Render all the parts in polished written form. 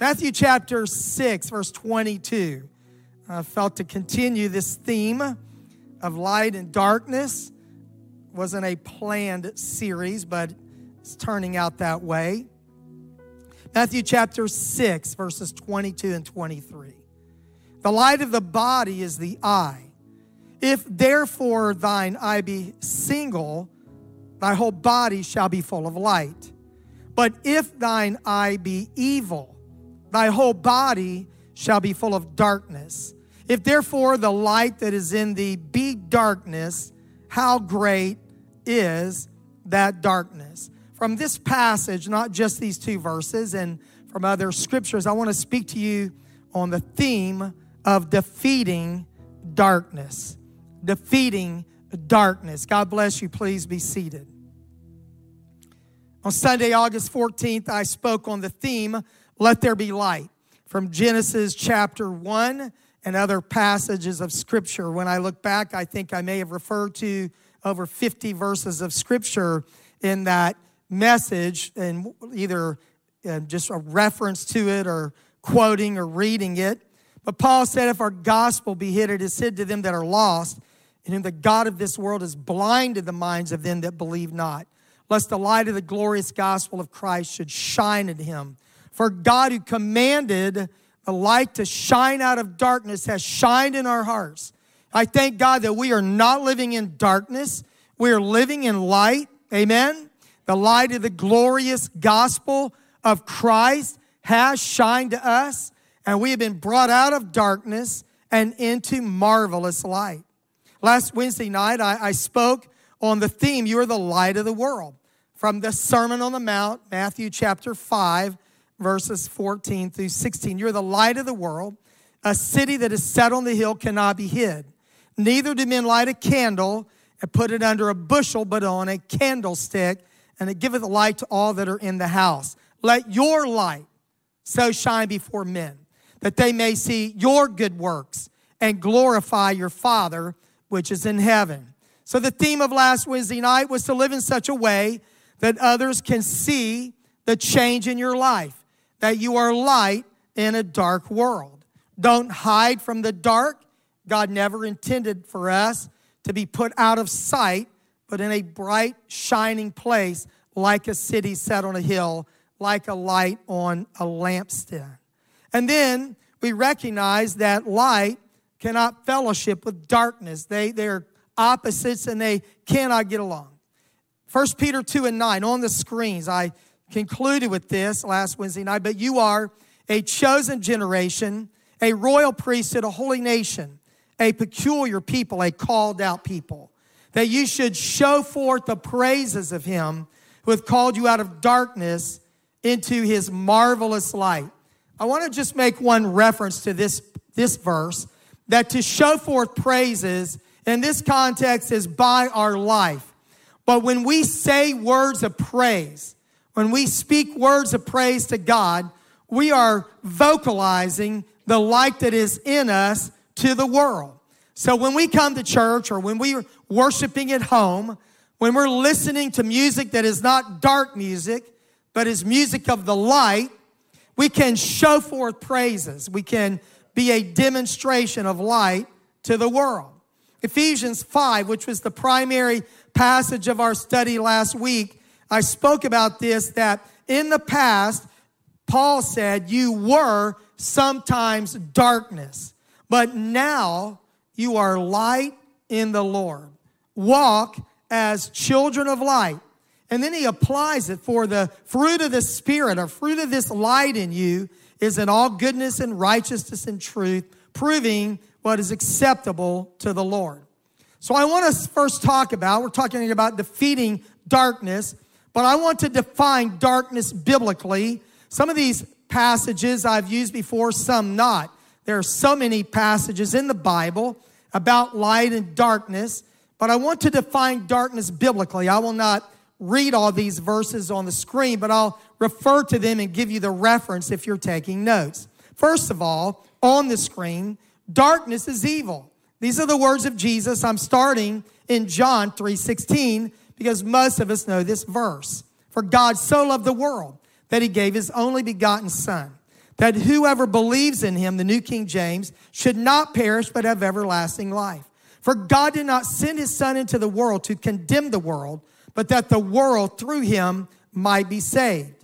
Matthew chapter 6, verse 22. I felt to continue this theme of light and darkness. It wasn't a planned series, but it's turning out that way. Matthew chapter 6, verses 22 and 23. The light of the body is the eye. If therefore thine eye be single, thy whole body shall be full of light. But if thine eye be evil, thy whole body shall be full of darkness. If therefore the light that is in thee be darkness, how great is that darkness? From this passage, not just these two verses, and from other scriptures, I want to speak to you on the theme of defeating darkness. Defeating darkness. God bless you. Please be seated. On Sunday, August 14th, I spoke on the theme, Let There Be Light, from Genesis chapter 1 and other passages of Scripture. When I look back, I think I may have referred to over 50 verses of Scripture in that message, and either just a reference to it or quoting or reading it. But Paul said, if our gospel be hid, it is hid to them that are lost, in whom the God of this world has blinded the minds of them that believe not, lest the light of the glorious gospel of Christ should shine in him. For God, who commanded the light to shine out of darkness, has shined in our hearts. I thank God that we are not living in darkness. We are living in light. Amen. The light of the glorious gospel of Christ has shined to us, and we have been brought out of darkness and into marvelous light. Last Wednesday night, I spoke on the theme, You Are the Light of the World, from the Sermon on the Mount, Matthew chapter 5, verses 14 through 16. You're the light of the world. A city that is set on the hill cannot be hid. Neither do men light a candle and put it under a bushel, but on a candlestick, and it giveth light to all that are in the house. Let your light so shine before men, that they may see your good works and glorify your Father which is in heaven. So the theme of last Wednesday night was to live in such a way that others can see the change in your life, that you are light in a dark world. Don't hide from the dark. God never intended for us to be put out of sight, but in a bright, shining place, like a city set on a hill, like a light on a lampstand. And then we recognize that light cannot fellowship with darkness. They are opposites, and they cannot get along. 1 Peter 2 and 9 on the screens. I concluded with this last Wednesday night, but you are a chosen generation, a royal priesthood, a holy nation, a peculiar people, a called out people, that you should show forth the praises of him who hath called you out of darkness into his marvelous light. I want to just make one reference to this verse, that to show forth praises in this context is by our life. But when we say words of praise, when we speak words of praise to God, we are vocalizing the light that is in us to the world. So when we come to church, or when we are worshiping at home, when we're listening to music that is not dark music, but is music of the light, we can show forth praises. We can be a demonstration of light to the world. Ephesians 5, which was the primary passage of our study last week, I spoke about this, that in the past, Paul said, you were sometimes darkness, but now you are light in the Lord. Walk as children of light. And then he applies it, for the fruit of the Spirit, or fruit of this light in you, is in all goodness and righteousness and truth, proving what is acceptable to the Lord. So I want to first talk about, we're talking about defeating darkness, but I want to define darkness biblically. Some of these passages I've used before, some not. There are so many passages in the Bible about light and darkness, but I want to define darkness biblically. I will not read all these verses on the screen, but I'll refer to them and give you the reference if you're taking notes. First of all, on the screen, darkness is evil. These are the words of Jesus. I'm starting in John 3:16, because most of us know this verse. For God so loved the world that he gave his only begotten Son, that whoever believes in him, the New King James, should not perish but have everlasting life. For God did not send his son into the world to condemn the world, but that the world through him might be saved.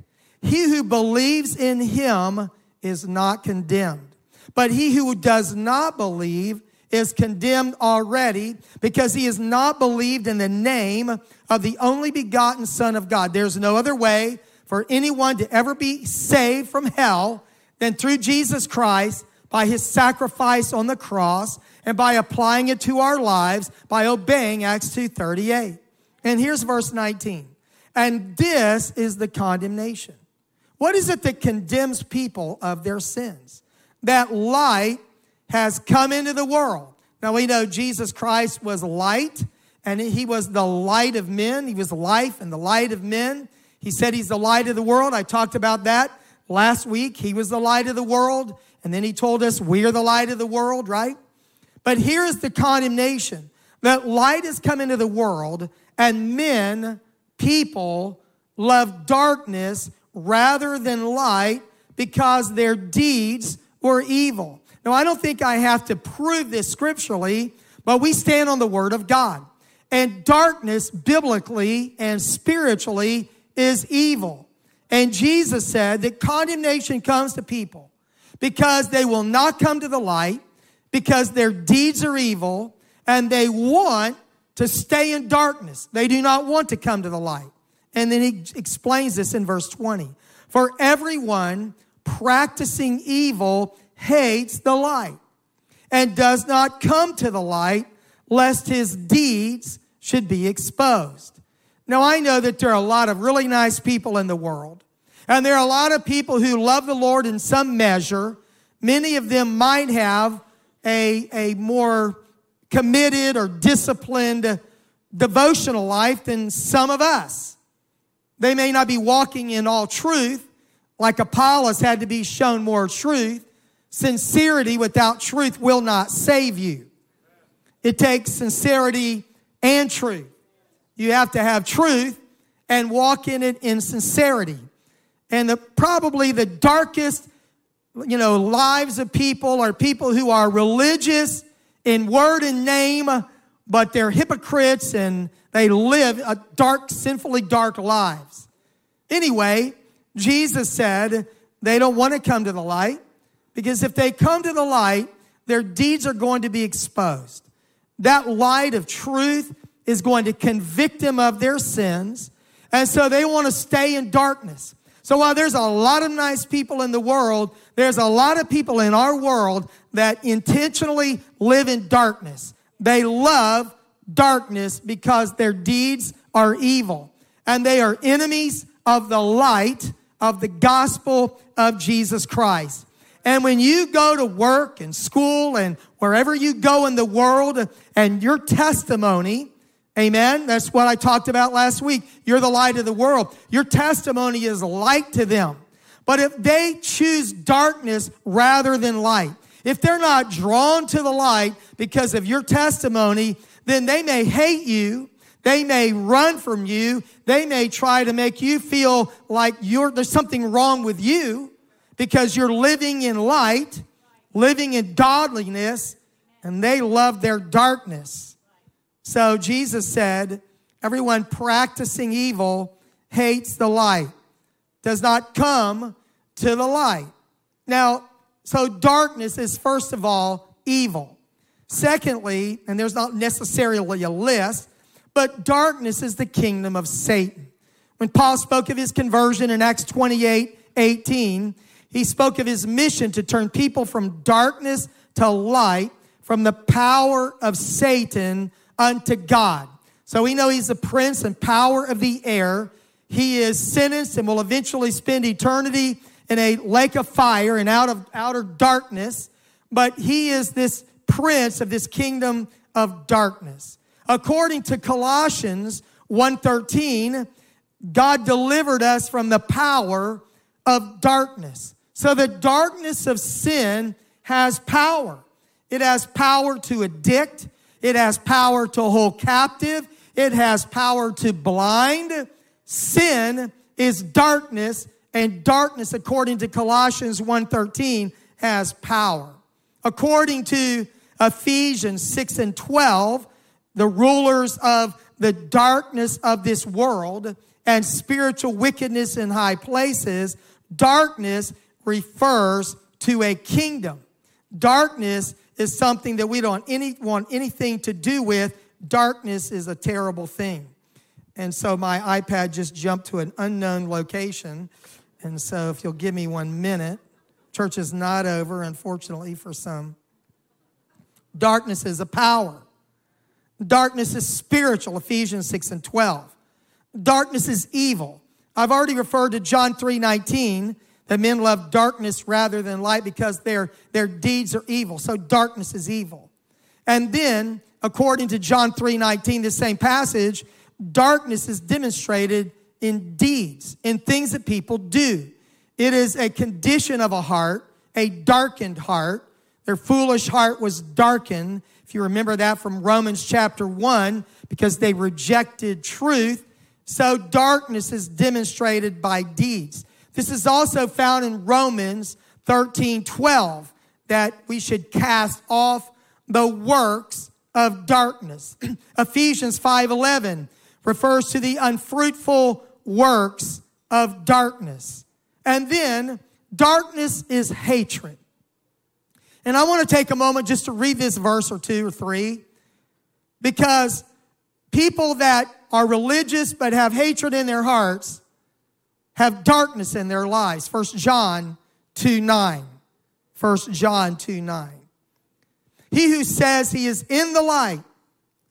He who believes in him is not condemned, but he who does not believe is condemned already because he has not believed in the name of the only begotten Son of God. There's no other way for anyone to ever be saved from hell than through Jesus Christ, by his sacrifice on the cross and by applying it to our lives by obeying Acts 2:38. And here's verse 19. And this is the condemnation. What is it that condemns people of their sins? That light has come into the world. Now we know Jesus Christ was light, and he was the light of men. He was life and the light of men. He said he's the light of the world. I talked about that last week. He was the light of the world. And then he told us we are the light of the world, right? But here is the condemnation. That light has come into the world, and men, people, love darkness rather than light because their deeds were evil. Now, I don't think I have to prove this scripturally, but we stand on the word of God. And darkness, biblically and spiritually, is evil. And Jesus said that condemnation comes to people because they will not come to the light, because their deeds are evil, and they want to stay in darkness. They do not want to come to the light. And then he explains this in verse 20. For everyone practicing evil hates the light and does not come to the light, lest his deeds should be exposed. Now, I know that there are a lot of really nice people in the world. And there are a lot of people who love the Lord in some measure. Many of them might have a more committed or disciplined devotional life than some of us. They may not be walking in all truth, like Apollos had to be shown more truth. Sincerity without truth will not save you. It takes sincerity and truth. You have to have truth and walk in it in sincerity. And probably the darkest, lives of people are people who are religious in word and name, but they're hypocrites and they live sinfully dark lives. Anyway, Jesus said they don't want to come to the light because if they come to the light, their deeds are going to be exposed. That light of truth is going to convict them of their sins, and so they want to stay in darkness. So while there's a lot of nice people in the world, there's a lot of people in our world that intentionally live in darkness. They love darkness because their deeds are evil. And they are enemies of the light of the gospel of Jesus Christ. And when you go to work and school and wherever you go in the world and your testimony, amen. That's what I talked about last week. You're the light of the world. Your testimony is light to them. But if they choose darkness rather than light, if they're not drawn to the light because of your testimony, then they may hate you. They may run from you. They may try to make you feel like there's something wrong with you because you're living in light, living in godliness, and they love their darkness. So Jesus said, everyone practicing evil hates the light, does not come to the light. Now, so darkness is, first of all, evil. Secondly, and there's not necessarily a list, but darkness is the kingdom of Satan. When Paul spoke of his conversion in Acts 28:18, he spoke of his mission to turn people from darkness to light, from the power of Satan unto God. So we know he's the prince and power of the air. He is sentenced and will eventually spend eternity in a lake of fire and out of outer darkness. But he is this prince of this kingdom of darkness. According to Colossians 1:13, God delivered us from the power of darkness. So the darkness of sin has power. It has power to addict. It has power to hold captive. It has power to blind. Sin is darkness, And darkness, according to Colossians 1:13, has power. According to Ephesians 6:12, the rulers of the darkness of this world and spiritual wickedness in high places, darkness refers to a kingdom. Darkness is something that we don't want anything to do with. Darkness is a terrible thing. And so my iPad just jumped to an unknown location. And so if you'll give me 1 minute, church is not over, unfortunately, for some. Darkness is a power. Darkness is spiritual, Ephesians 6:12. Darkness is evil. I've already referred to John 3:19, that men love darkness rather than light because their deeds are evil. So darkness is evil. And then, according to John 3:19, this same passage, darkness is demonstrated in deeds, in things that people do. It is a condition of a heart, a darkened heart. Their foolish heart was darkened. If you remember that from Romans chapter 1, because they rejected truth. So darkness is demonstrated by deeds. This is also found in Romans 13:12, that we should cast off the works of darkness. Ephesians 5:11 refers to the unfruitful works of darkness. And then darkness is hatred. And I want to take a moment just to read this verse or two or three, because people that are religious but have hatred in their hearts have darkness in their lives. 1 John 2:9. 1 John 2:9. He who says he is in the light,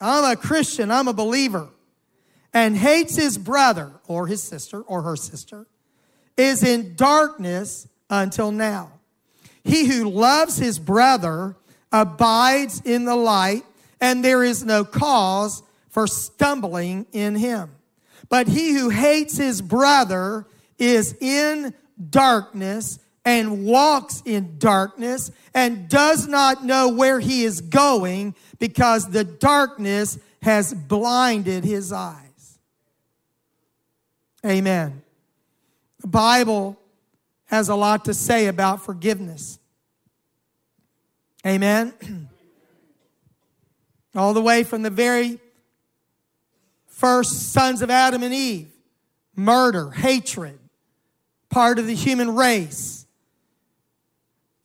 I'm a Christian, I'm a believer, and hates his brother or his sister or her sister, is in darkness until now. He who loves his brother abides in the light, and there is no cause for stumbling in him. But he who hates his brother is in darkness and walks in darkness and does not know where he is going, because the darkness has blinded his eyes. Amen. The Bible has a lot to say about forgiveness. Amen. All the way from the very first sons of Adam and Eve, murder, hatred, part of the human race.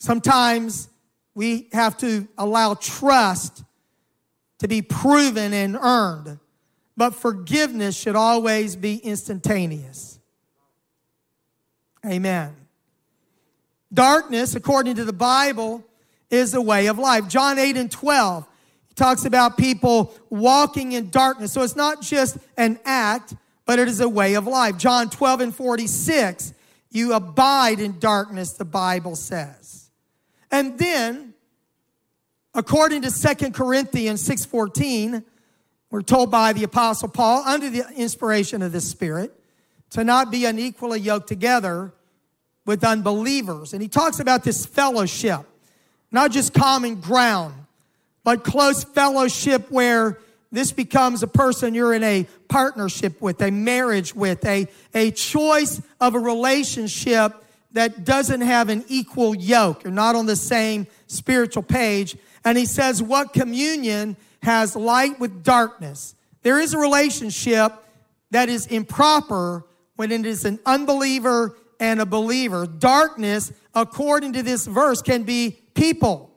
Sometimes we have to allow trust to be proven and earned, but forgiveness should always be instantaneous. Amen. Darkness, according to the Bible, is the way of life. John 8:12 talks about people walking in darkness. So it's not just an act, but it is a way of life. John 12:46, you abide in darkness, the Bible says. And then, according to 2 Corinthians 6:14, we're told by the Apostle Paul, under the inspiration of the Spirit, to not be unequally yoked together with unbelievers. And he talks about this fellowship, not just common ground, but close fellowship, where this becomes a person you're in a partnership with, a marriage with, a choice of a relationship that doesn't have an equal yoke. You're not on the same spiritual page. And he says, what communion has light with darkness? There is a relationship that is improper when it is an unbeliever and a believer. Darkness, according to this verse, can be people.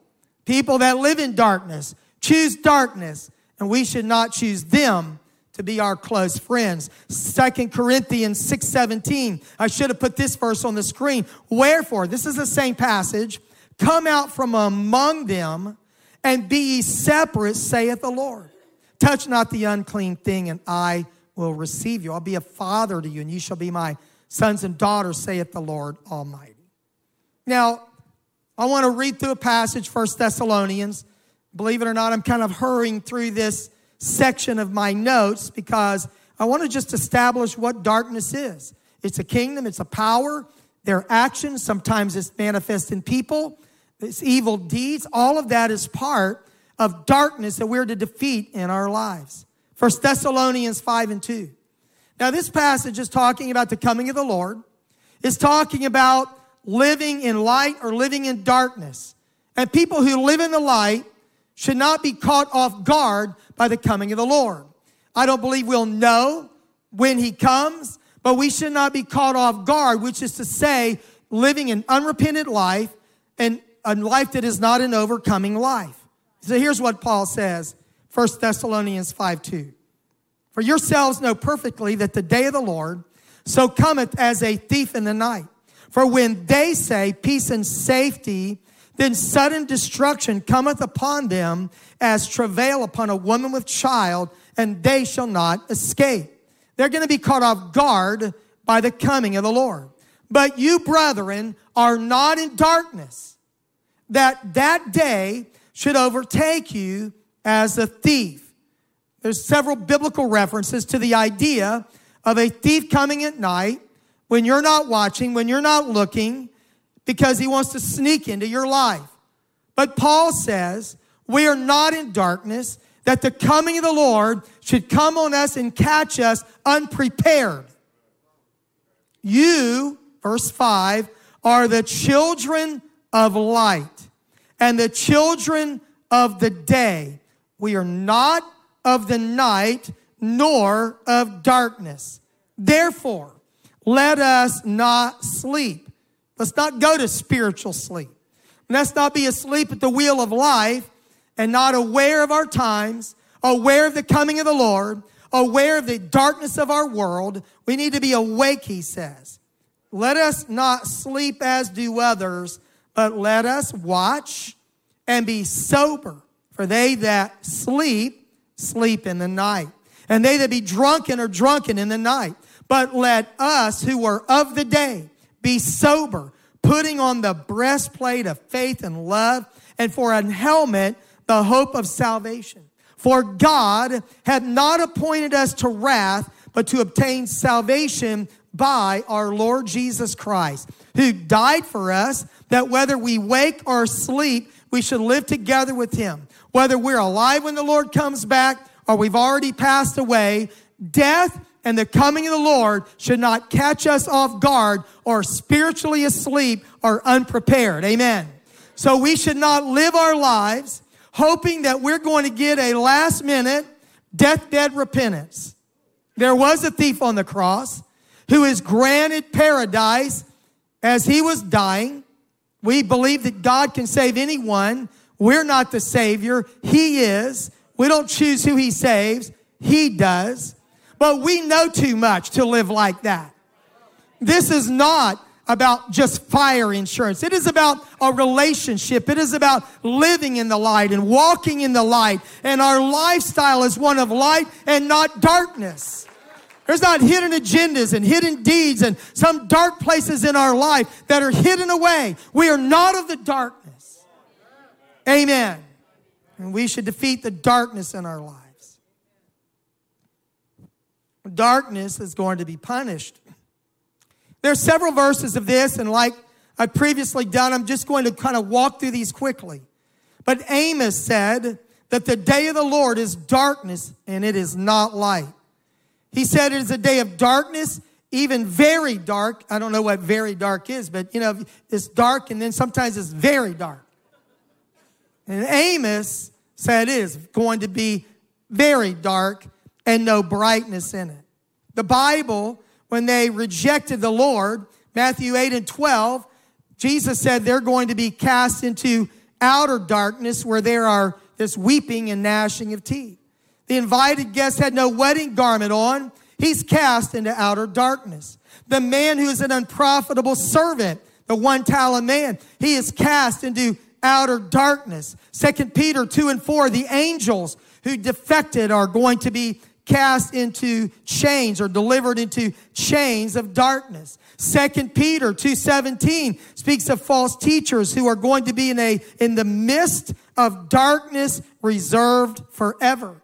People that live in darkness choose darkness, and we should not choose them to be our close friends. 2 Corinthians 6:17. I should have put this verse on the screen. Wherefore, this is the same passage, come out from among them and be ye separate, saith the Lord. Touch not the unclean thing, and I will receive you. I'll be a father to you, and you shall be my sons and daughters, saith the Lord Almighty. Now, I want to read through a passage, 1 Thessalonians. Believe it or not, I'm kind of hurrying through this section of my notes because I want to just establish what darkness is. It's a kingdom. It's a power. Their actions. Sometimes it's manifest in people. It's evil deeds. All of that is part of darkness that we're to defeat in our lives. 1 Thessalonians 5:2. Now, this passage is talking about the coming of the Lord. is talking about living in light or living in darkness. And people who live in the light should not be caught off guard by the coming of the Lord. I don't believe we'll know when he comes, but we should not be caught off guard, which is to say, living an unrepentant life and a life that is not an overcoming life. So here's what Paul says, 1 Thessalonians 5:2. For yourselves know perfectly that the day of the Lord so cometh as a thief in the night. For when they say peace and safety, then sudden destruction cometh upon them as travail upon a woman with child, and they shall not escape. They're going to be caught off guard by the coming of the Lord. But you, brethren, are not in darkness, that day should overtake you as a thief. There's several biblical references to the idea of a thief coming at night when you're not watching, when you're not looking, because he wants to sneak into your life. But Paul says, we are not in darkness, that the coming of the Lord should come on us and catch us unprepared. You, verse 5, are the children of light and the children of the day. We are not of the night nor of darkness. Therefore, let us not sleep. Let's not go to spiritual sleep. Let's not be asleep at the wheel of life and not aware of our times, aware of the coming of the Lord, aware of the darkness of our world. We need to be awake, he says. Let us not sleep as do others, but let us watch and be sober. For they that sleep, sleep in the night. And they that be drunken are drunken in the night. But let us who are of the day be sober, putting on the breastplate of faith and love, and for an helmet, the hope of salvation. For God hath not appointed us to wrath, but to obtain salvation by our Lord Jesus Christ, who died for us, that whether we wake or sleep, we should live together with him. Whether we're alive when the Lord comes back, or we've already passed away, death and the coming of the Lord should not catch us off guard or spiritually asleep or unprepared. Amen. So we should not live our lives hoping that we're going to get a last-minute deathbed repentance. There was a thief on the cross who is granted paradise as he was dying. We believe that God can save anyone. We're not the Savior. He is. We don't choose who he saves. He does. But we know too much to live like that. This is not about just fire insurance. It is about a relationship. It is about living in the light and walking in the light. And our lifestyle is one of light and not darkness. There's not hidden agendas and hidden deeds and some dark places in our life that are hidden away. We are not of the darkness. Amen. And we should defeat the darkness in our life. Darkness is going to be punished. There are several verses of this, and like I've previously done, I'm just going to kind of walk through these quickly. But Amos said that the day of the Lord is darkness, and it is not light. He said it is a day of darkness, even very dark. I don't know what very dark is, but, it's dark, and then sometimes it's very dark. And Amos said it is going to be very dark, and no brightness in it. The Bible, when they rejected the Lord, Matthew 8:12, Jesus said they're going to be cast into outer darkness where there are this weeping and gnashing of teeth. The invited guest had no wedding garment on. He's cast into outer darkness. The man who is an unprofitable servant, the one-talent man, he is cast into outer darkness. 2 Peter 2:4, the angels who defected are going to be cast into chains or delivered into chains of darkness. 2 Peter 2:17 speaks of false teachers who are going to be in the midst of darkness reserved forever.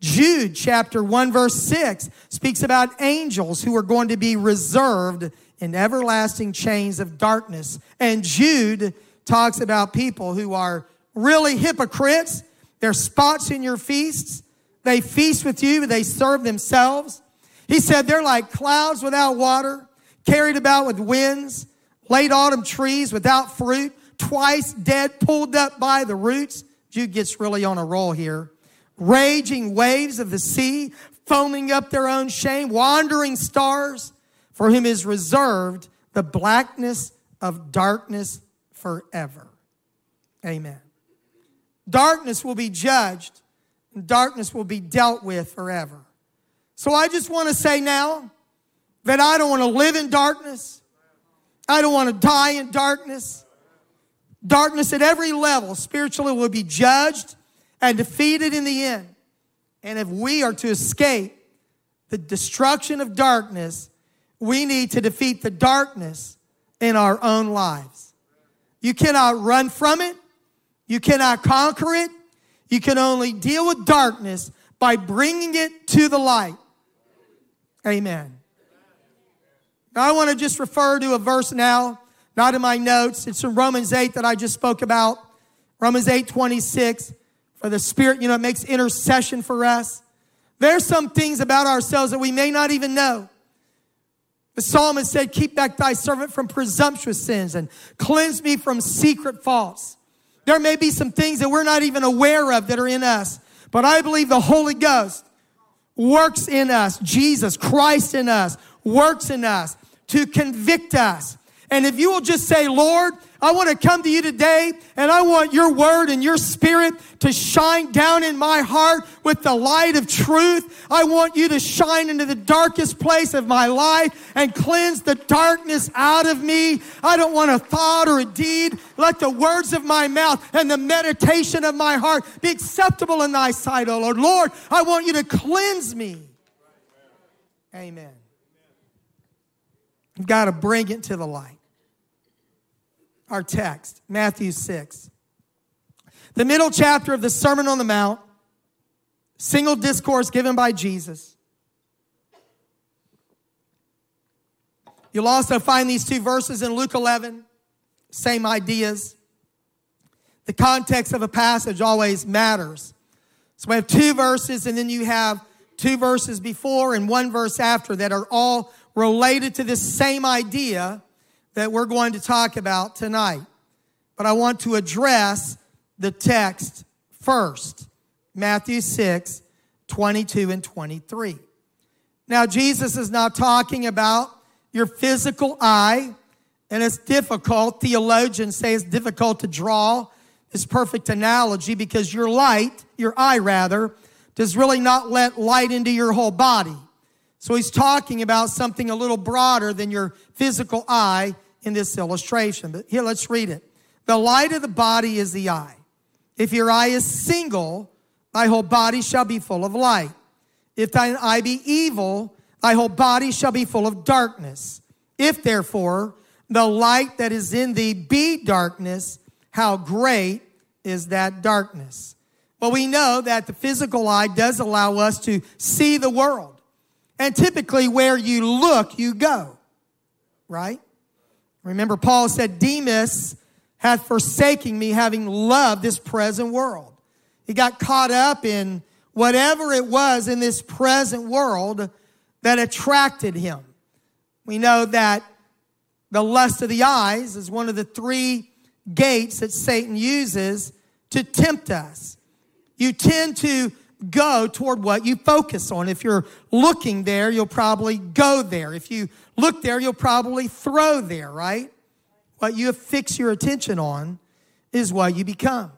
Jude chapter 1 verse 6 speaks about angels who are going to be reserved in everlasting chains of darkness. And Jude talks about people who are really hypocrites. They're spots in your feasts. They feast with you. They serve themselves. He said they're like clouds without water, carried about with winds, late autumn trees without fruit, twice dead, pulled up by the roots. Jude gets really on a roll here. Raging waves of the sea, foaming up their own shame, wandering stars, for whom is reserved the blackness of darkness forever. Amen. Darkness will be judged, and darkness will be dealt with forever. So I just want to say now that I don't want to live in darkness. I don't want to die in darkness. Darkness at every level, spiritually, will be judged and defeated in the end. And if we are to escape the destruction of darkness, we need to defeat the darkness in our own lives. You cannot run from it. You cannot conquer it. You can only deal with darkness by bringing it to the light. Amen. Now I want to just refer to a verse now, not in my notes. It's in Romans 8 that I just spoke about. Romans 8:26. For the Spirit, it makes intercession for us. There's some things about ourselves that we may not even know. The psalmist said, keep back thy servant from presumptuous sins and cleanse me from secret faults. There may be some things that we're not even aware of that are in us. But I believe the Holy Ghost works in us. Jesus Christ in us works in us to convict us. And if you will just say, Lord, I want to come to you today, and I want your word and your Spirit to shine down in my heart with the light of truth. I want you to shine into the darkest place of my life and cleanse the darkness out of me. I don't want a thought or a deed. Let the words of my mouth and the meditation of my heart be acceptable in thy sight, O Lord. Lord, I want you to cleanse me. Amen. You've got to bring it to the light. Our text, Matthew 6. The middle chapter of the Sermon on the Mount, single discourse given by Jesus. You'll also find these two verses in Luke 11, same ideas. The context of a passage always matters. So we have two verses, and then you have two verses before and one verse after that are all related to this same idea that we're going to talk about tonight. But I want to address the text first. Matthew 6, 22 and 23. Now, Jesus is not talking about your physical eye, and it's difficult. Theologians say it's difficult to draw this perfect analogy because your eye does really not let light into your whole body. So he's talking about something a little broader than your physical eye in this illustration. But here, let's read it. The light of the body is the eye. If your eye is single, thy whole body shall be full of light. If thine eye be evil, thy whole body shall be full of darkness. If, therefore, the light that is in thee be darkness, how great is that darkness? Well, we know that the physical eye does allow us to see the world. And typically where you look, you go, right? Remember, Paul said, Demas hath forsaken me, having loved this present world. He got caught up in whatever it was in this present world that attracted him. We know that the lust of the eyes is one of the three gates that Satan uses to tempt us. You tend to go toward what you focus on. If you're looking there, you'll probably go there. If you look there, you'll probably throw there, right? What you fix your attention on is what you become.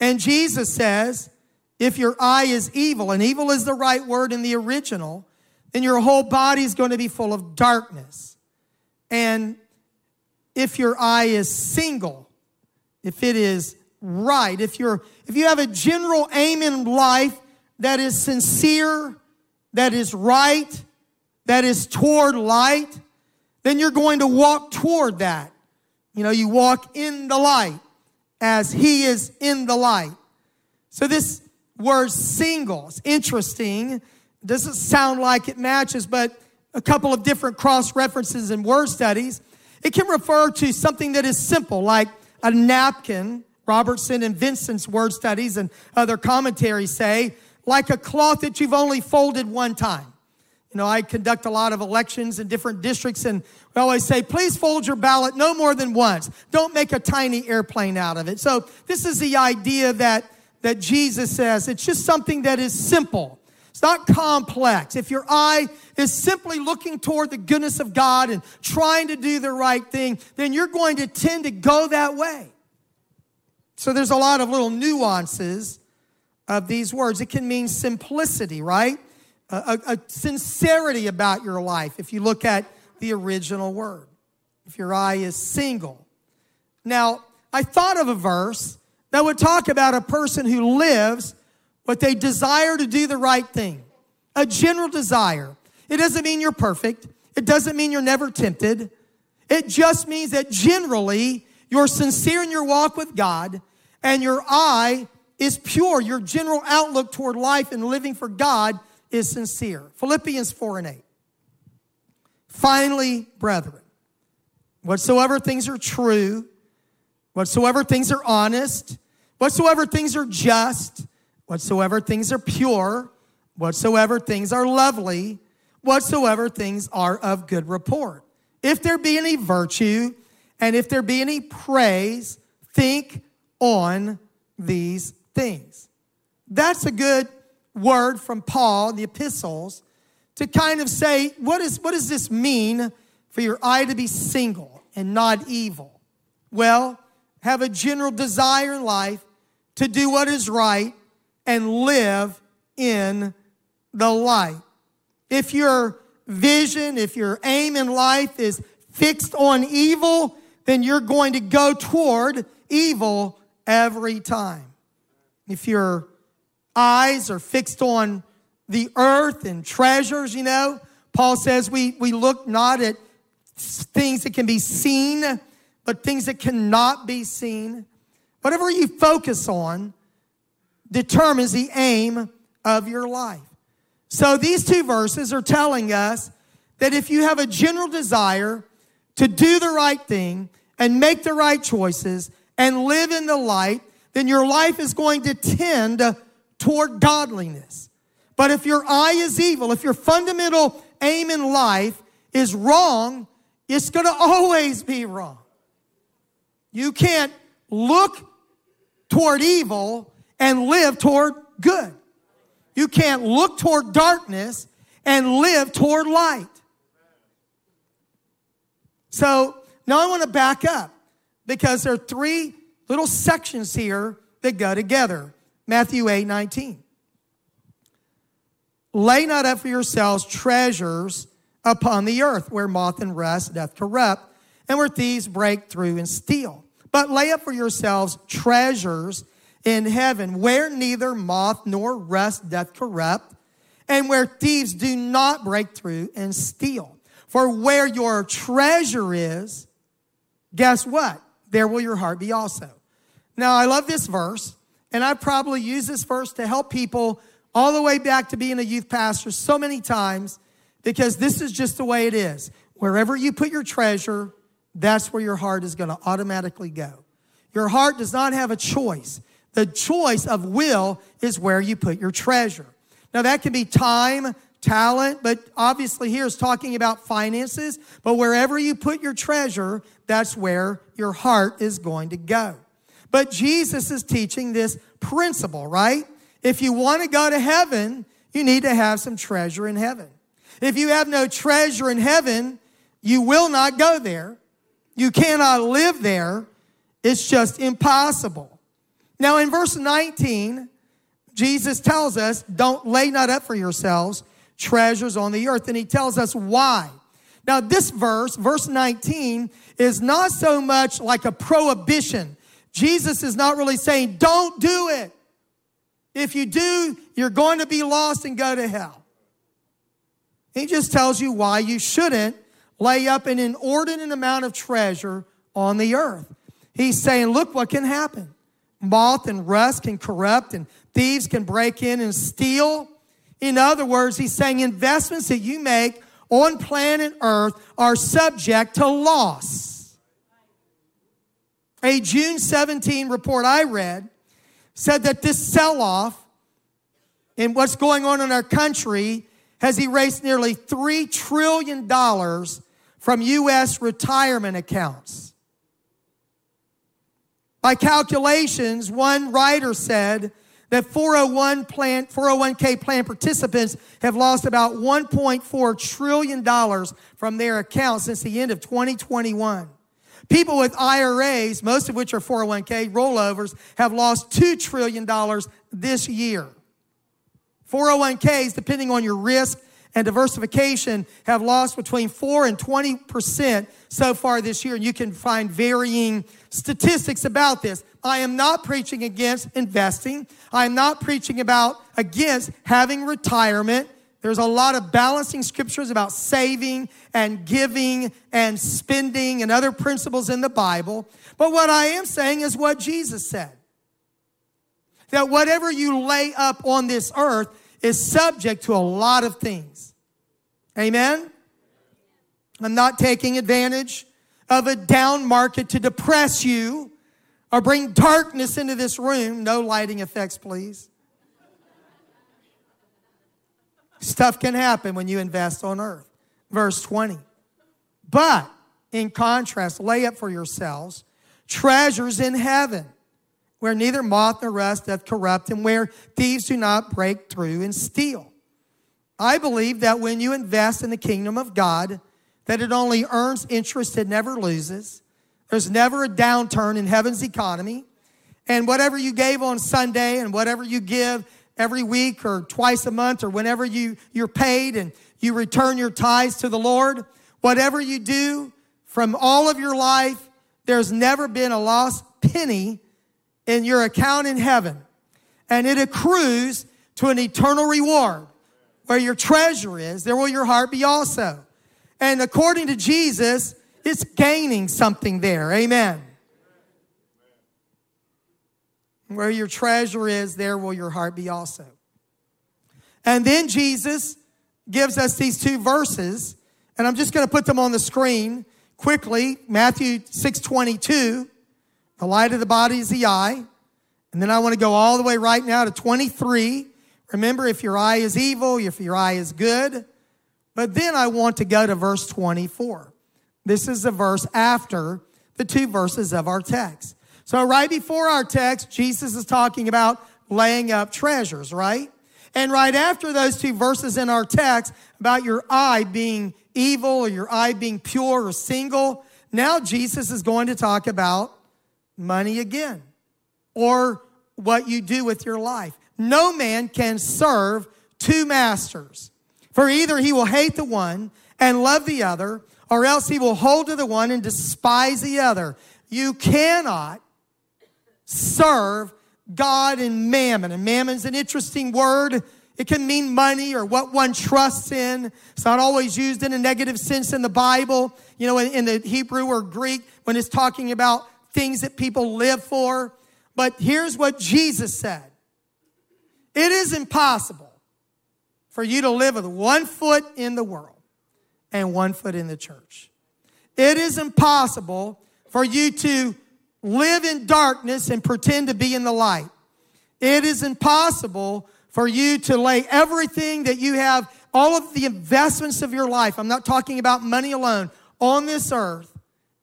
And Jesus says, if your eye is evil, and evil is the right word in the original, then your whole body is going to be full of darkness. And if your eye is single, if it is right, if you have a general aim in life that is sincere, that is right, that is toward light, then you're going to walk toward that. You walk in the light as he is in the light. So this word single is interesting. It doesn't sound like it matches, but a couple of different cross references and word studies, it can refer to something that is simple, like a napkin. Robertson and Vincent's word studies and other commentaries say, like a cloth that you've only folded one time. You know, I conduct a lot of elections in different districts, and we always say, please fold your ballot no more than once. Don't make a tiny airplane out of it. So this is the idea that Jesus says. It's just something that is simple. It's not complex. If your eye is simply looking toward the goodness of God and trying to do the right thing, then you're going to tend to go that way. So there's a lot of little nuances of these words. It can mean simplicity, right? A sincerity about your life if you look at the original word. If your eye is single. Now, I thought of a verse that would talk about a person who lives, but they desire to do the right thing. A general desire. It doesn't mean you're perfect. It doesn't mean you're never tempted. It just means that generally you're sincere in your walk with God and your eye is pure. Your general outlook toward life and living for God is sincere. Philippians 4:8. Finally, brethren, whatsoever things are true, whatsoever things are honest, whatsoever things are just, whatsoever things are pure, whatsoever things are lovely, whatsoever things are of good report. If there be any virtue, and if there be any praise, think on these things. That's a good word from Paul, the epistles, to kind of say, what does this mean for your eye to be single and not evil? Well, have a general desire in life to do what is right, and live in the light. If your vision, if your aim in life is fixed on evil, then you're going to go toward evil every time. If your eyes are fixed on the earth and treasures, you know, Paul says we look not at things that can be seen, but things that cannot be seen. Whatever you focus on determines the aim of your life. So these two verses are telling us that if you have a general desire to do the right thing and make the right choices and live in the light, then your life is going to tend toward godliness. But if your eye is evil, if your fundamental aim in life is wrong, it's going to always be wrong. You can't look toward evil and live toward good. You can't look toward darkness and live toward light. So now I want to back up because there are three little sections here that go together. Matthew 8:19. Lay not up for yourselves treasures upon the earth, where moth and rust doth corrupt, and where thieves break through and steal. But lay up for yourselves treasures in heaven, where neither moth nor rust doth corrupt, and where thieves do not break through and steal. For where your treasure is, guess what? There will your heart be also. Now, I love this verse, and I probably use this verse to help people all the way back to being a youth pastor so many times, because this is just the way it is. Wherever you put your treasure, that's where your heart is going to automatically go. Your heart does not have a choice. The choice of will is where you put your treasure. Now, that can be time, talent, but obviously here it's talking about finances. But wherever you put your treasure, that's where your heart is going to go. But Jesus is teaching this principle, right? If you want to go to heaven, you need to have some treasure in heaven. If you have no treasure in heaven, you will not go there. You cannot live there. It's just impossible. Now, in verse 19, Jesus tells us, don't lay not up for yourselves treasures on the earth. And he tells us why. Now, this verse, verse 19, is not so much like a prohibition. Jesus is not really saying, don't do it. If you do, you're going to be lost and go to hell. He just tells you why you shouldn't lay up an inordinate amount of treasure on the earth. He's saying, look what can happen. Moth and rust can corrupt, and thieves can break in and steal. In other words, he's saying investments that you make on planet Earth are subject to loss. A June 17 report I read said that this sell-off in what's going on in our country has erased nearly $3 trillion from U.S. retirement accounts. By calculations, one writer said that 401k plan participants have lost about $1.4 trillion from their accounts since the end of 2021. People with IRAs, most of which are 401k rollovers, have lost $2 trillion this year. 401ks, depending on your risk and diversification, have lost between 4 and 20% so far this year. And you can find varying statistics about this. I am not preaching against investing. I am not preaching against having retirement. There's a lot of balancing scriptures about saving and giving and spending and other principles in the Bible. But what I am saying is what Jesus said, that whatever you lay up on this earth is subject to a lot of things. Amen? I'm not taking advantage of a down market to depress you or bring darkness into this room. No lighting effects, please. Stuff can happen when you invest on earth. Verse 20. But, in contrast, lay up for yourselves treasures in heaven, where neither moth nor rust doth corrupt, and where thieves do not break through and steal. I believe that when you invest in the kingdom of God, that it only earns interest and never loses. There's never a downturn in heaven's economy. And whatever you gave on Sunday and whatever you give every week or twice a month or whenever you're paid and you return your tithes to the Lord, whatever you do from all of your life, there's never been a lost penny in your account in heaven. And it accrues to an eternal reward. Where your treasure is, there will your heart be also. And according to Jesus, it's gaining something there. Amen. Where your treasure is, there will your heart be also. And then Jesus gives us these two verses, and I'm just going to put them on the screen quickly. Matthew 6:22, the light of the body is the eye. And then I want to go all the way right now to 23. Remember, if your eye is evil, if your eye is good. But then I want to go to verse 24. This is the verse after the two verses of our text. So right before our text, Jesus is talking about laying up treasures, right? And right after those two verses in our text about your eye being evil or your eye being pure or single, now Jesus is going to talk about money again, or what you do with your life. No man can serve two masters, for either he will hate the one and love the other, or else he will hold to the one and despise the other. You cannot serve God and mammon. And mammon's an interesting word. It can mean money or what one trusts in. It's not always used in a negative sense in the Bible. You know, in the Hebrew or Greek, when it's talking about things that people live for. But here's what Jesus said. It is impossible for you to live with one foot in the world and one foot in the church. It is impossible for you to live in darkness and pretend to be in the light. It is impossible for you to lay everything that you have, all of the investments of your life, I'm not talking about money alone, on this earth.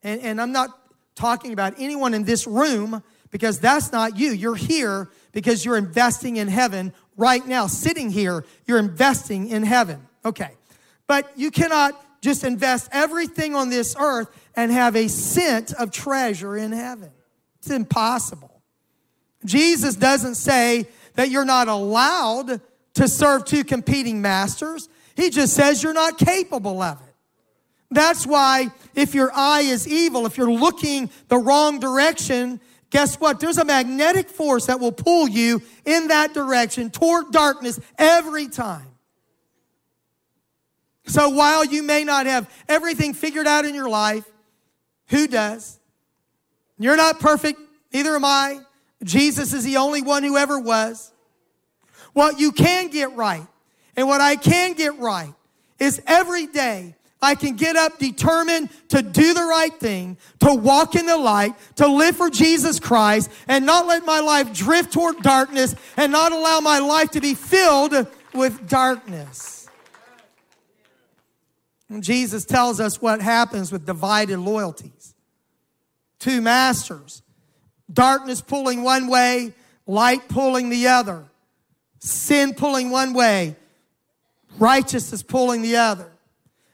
And I'm not talking about anyone in this room, because that's not you. You're here because you're investing in heaven right now. Sitting here, you're investing in heaven. Okay. But you cannot just invest everything on this earth and have a cent of treasure in heaven. It's impossible. Jesus doesn't say that you're not allowed to serve two competing masters. He just says you're not capable of it. That's why if your eye is evil, if you're looking the wrong direction, guess what? There's a magnetic force that will pull you in that direction toward darkness every time. So while you may not have everything figured out in your life, who does? You're not perfect. Neither am I. Jesus is the only one who ever was. What you can get right and what I can get right is every day I can get up determined to do the right thing, to walk in the light, to live for Jesus Christ, and not let my life drift toward darkness and not allow my life to be filled with darkness. And Jesus tells us what happens with divided loyalties. Two masters. Darkness pulling one way, light pulling the other. Sin pulling one way, righteousness pulling the other.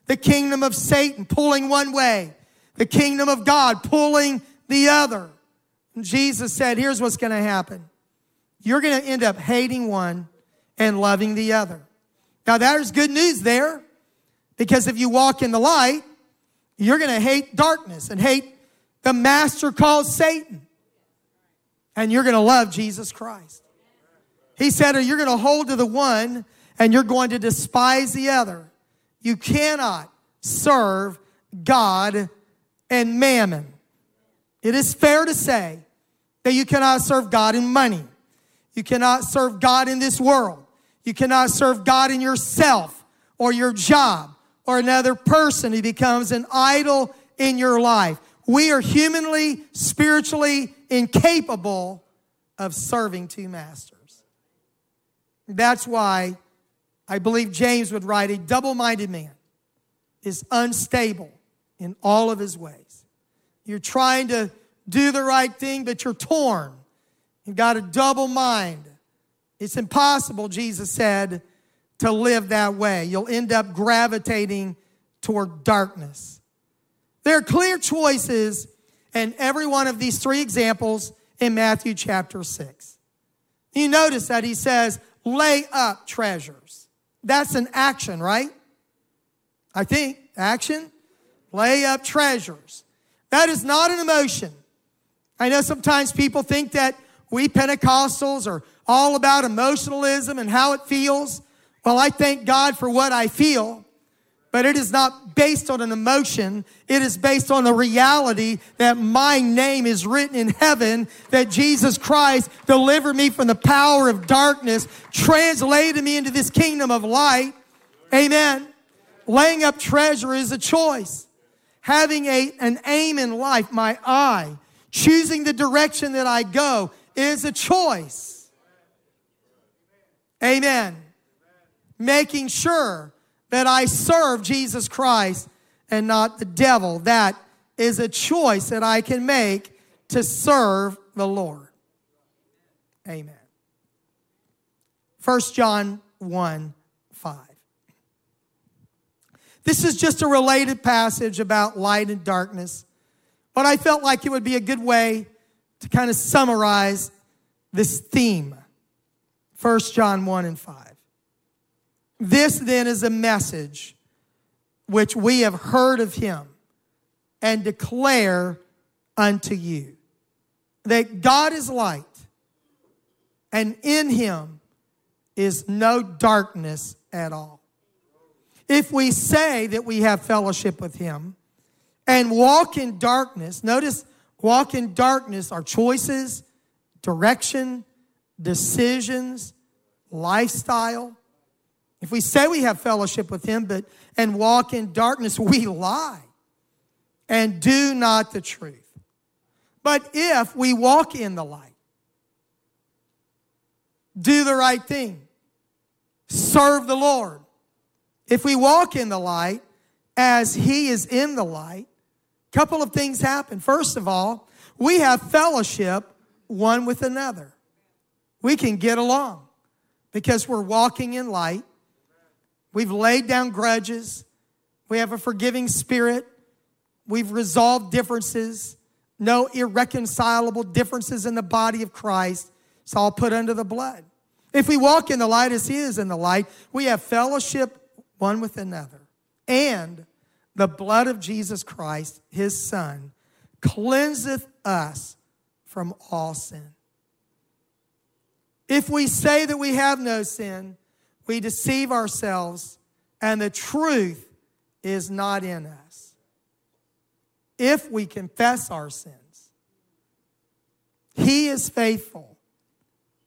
The kingdom of Satan pulling one way, the kingdom of God pulling the other. And Jesus said, here's what's going to happen. You're going to end up hating one and loving the other. Now, there's good news there, because if you walk in the light, you're going to hate darkness and hate the master called Satan. And you're going to love Jesus Christ. He said, or you're going to hold to the one and you're going to despise the other. You cannot serve God and mammon. It is fair to say that you cannot serve God in money. You cannot serve God in this world. You cannot serve God in yourself or your job or another person who becomes an idol in your life. We are humanly, spiritually incapable of serving two masters. That's why I believe James would write, a double-minded man is unstable in all of his ways. You're trying to do the right thing, but you're torn. You've got a double mind. It's impossible, Jesus said, to live that way. You'll end up gravitating toward darkness. There are clear choices in every one of these three examples in Matthew chapter 6. You notice that he says, lay up treasures. That's an action, right? I think. Action. Lay up treasures. That is not an emotion. I know sometimes people think that we Pentecostals are all about emotionalism and how it feels. Well, I thank God for what I feel. But it is not based on an emotion. It is based on the reality that my name is written in heaven, that Jesus Christ delivered me from the power of darkness, translated me into this kingdom of light. Amen. Laying up treasure is a choice. Having an aim in life, my eye, choosing the direction that I go is a choice. Amen. Making sure that I serve Jesus Christ and not the devil. That is a choice that I can make to serve the Lord. Amen. 1 John 1:5. This is just a related passage about light and darkness, but I felt like it would be a good way to kind of summarize this theme. 1 John 1:5. This then is a message which we have heard of him and declare unto you, that God is light, and in him is no darkness at all. If we say that we have fellowship with him and walk in darkness, notice walk in darkness are choices, direction, decisions, lifestyle. If we say we have fellowship with him and walk in darkness, we lie and do not the truth. But if we walk in the light, do the right thing, serve the Lord. If we walk in the light as he is in the light, a couple of things happen. First of all, we have fellowship one with another. We can get along because we're walking in light. We've laid down grudges. We have a forgiving spirit. We've resolved differences. No irreconcilable differences in the body of Christ. It's all put under the blood. If we walk in the light as he is in the light, we have fellowship one with another. And the blood of Jesus Christ, his son, cleanseth us from all sin. If we say that we have no sin, we deceive ourselves, and the truth is not in us. If we confess our sins, he is faithful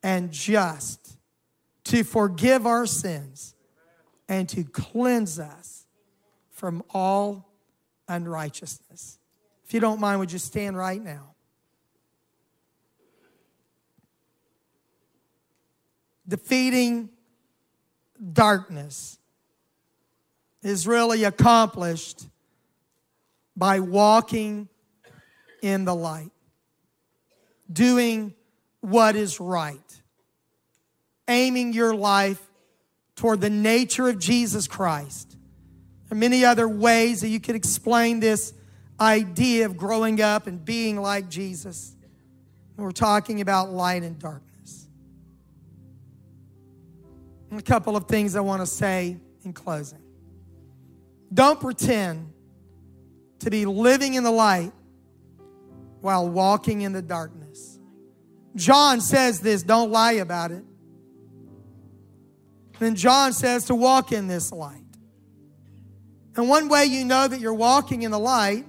and just to forgive our sins and to cleanse us from all unrighteousness. If you don't mind, would you stand right now? Defeating darkness is really accomplished by walking in the light, doing what is right, aiming your life toward the nature of Jesus Christ. There are many other ways that you could explain this idea of growing up and being like Jesus. We're talking about light and darkness. And a couple of things I want to say in closing. Don't pretend to be living in the light while walking in the darkness. John says this, don't lie about it. Then John says to walk in this light. And one way you know that you're walking in the light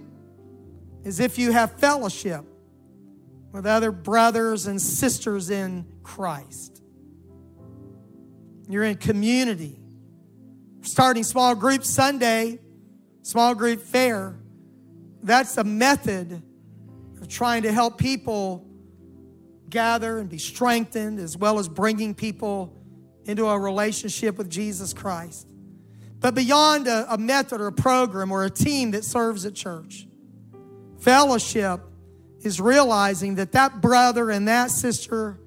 is if you have fellowship with other brothers and sisters in Christ. You're in community. Starting small group Sunday, small group fair, that's a method of trying to help people gather and be strengthened, as well as bringing people into a relationship with Jesus Christ. But beyond a method or a program or a team that serves at church, fellowship is realizing that that brother and that sister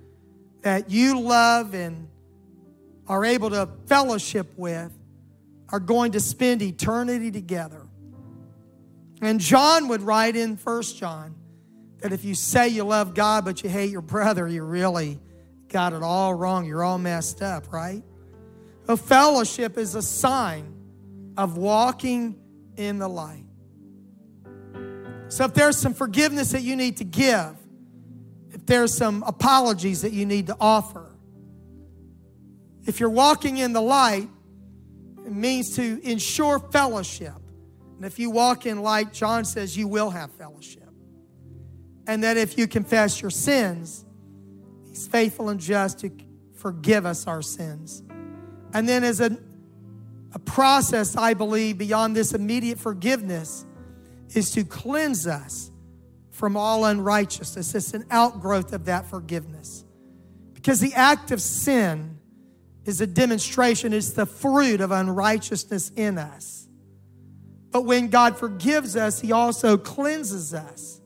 that you love and are able to fellowship with are going to spend eternity together. And John would write in 1 John that if you say you love God but you hate your brother, you really got it all wrong. You're all messed up, right? A fellowship is a sign of walking in the light. So if there's some forgiveness that you need to give, if there's some apologies that you need to offer, if you're walking in the light, it means to ensure fellowship. And if you walk in light, John says you will have fellowship. And that if you confess your sins, he's faithful and just to forgive us our sins. And then as a process, I believe, beyond this immediate forgiveness is to cleanse us from all unrighteousness. It's an outgrowth of that forgiveness. Because the act of sin is a demonstration. It's the fruit of unrighteousness in us. But when God forgives us, he also cleanses us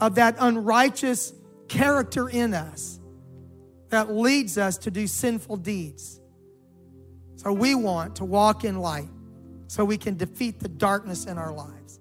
of that unrighteous character in us that leads us to do sinful deeds. So we want to walk in light so we can defeat the darkness in our lives.